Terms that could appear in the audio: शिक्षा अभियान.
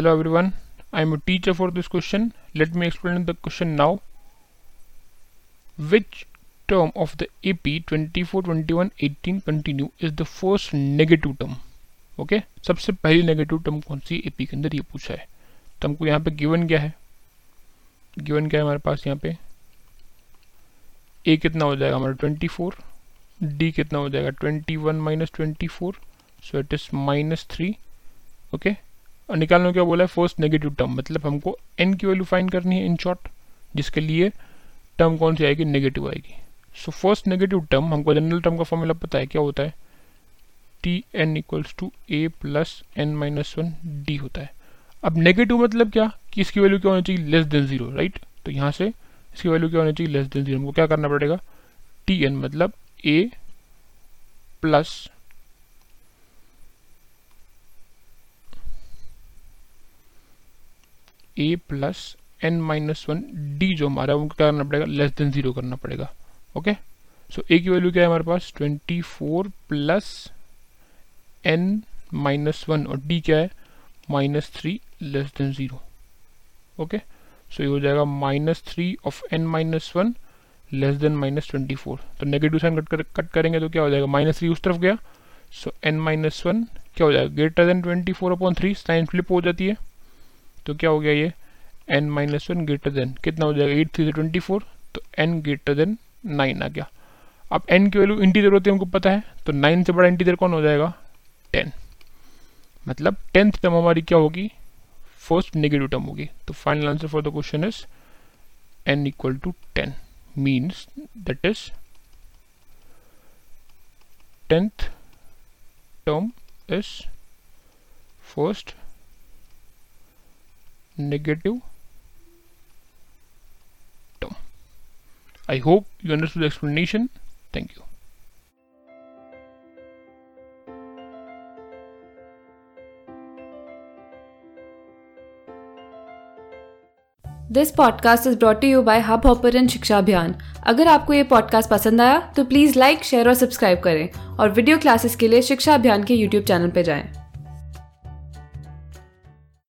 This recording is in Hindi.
Hello everyone, I am a teacher for this question. Let me explain the question now. Which term of the AP 24, 21, 18 continue is the first negative term? Okay, सबसे पहली नेगेटिव टर्म कौन सी AP के अंदर ये पूछा है. तो हमको यहाँ पे गिवन क्या है, हमारे पास यहाँ पे A कितना हो जाएगा हमारा 24, D कितना हो जाएगा 21 minus 24, so it is -3. Okay, और निकालने क्या बोला है, फर्स्ट नेगेटिव टर्म, मतलब हमको n की वैल्यू फाइंड करनी है इन शॉर्ट, जिसके लिए टर्म कौन सी आएगी, नेगेटिव आएगी. सो फर्स्ट नेगेटिव टर्म, हमको जनरल टर्म का फॉर्मूला पता है क्या होता है, tn equals to a plus n minus 1 d होता है. अब नेगेटिव मतलब क्या, कि इसकी वैल्यू क्या होनी चाहिए, लेस देन 0, राइट. तो यहाँ से इसकी वैल्यू क्या होनी चाहिए, लेस देन 0. हमको क्या करना पड़ेगा, tn मतलब a plus n minus 1 D जो हमारा, उनको क्या करना पड़ेगा, लेस देन 0 करना पड़ेगा. ओके, सो ए की वैल्यू क्या है हमारे पास 24 प्लस n माइनस 1 और डी क्या है -3 लेस देन 0. ओके, सो ये हो जाएगा -3 of n minus 1 less than -24. तो नेगेटिव साइन कट करेंगे तो क्या हो जाएगा, -3 उस तरफ गया, सो n माइनस 1 क्या हो जाएगा, ग्रेटर देन 24/3, साइन फ्लिप हो जाती है. तो क्या हो गया ये n-1 ग्रेटर देन कितना हो जाएगा, 8 3 से 24, तो n ग्रेटर देन 9 आ गया. अब n की वैल्यू इंटीजर होती है हमको पता है, तो 9 से बड़ा इंटीजर कौन हो जाएगा, 10. मतलब 10th टर्म हमारी क्या होगी, फर्स्ट नेगेटिव टर्म होगी. तो final answer for the question is n equal to 10 means that is 10th term is first negative term. I hope you understood the explanation. Thank you. This podcast is brought to you by Hubhopper and शिक्षा अभियान. अगर आपको ये podcast पसंद आया तो प्लीज़ लाइक, share और सब्सक्राइब करें और video classes के लिए शिक्षा अभियान के YouTube चैनल पर जाएं.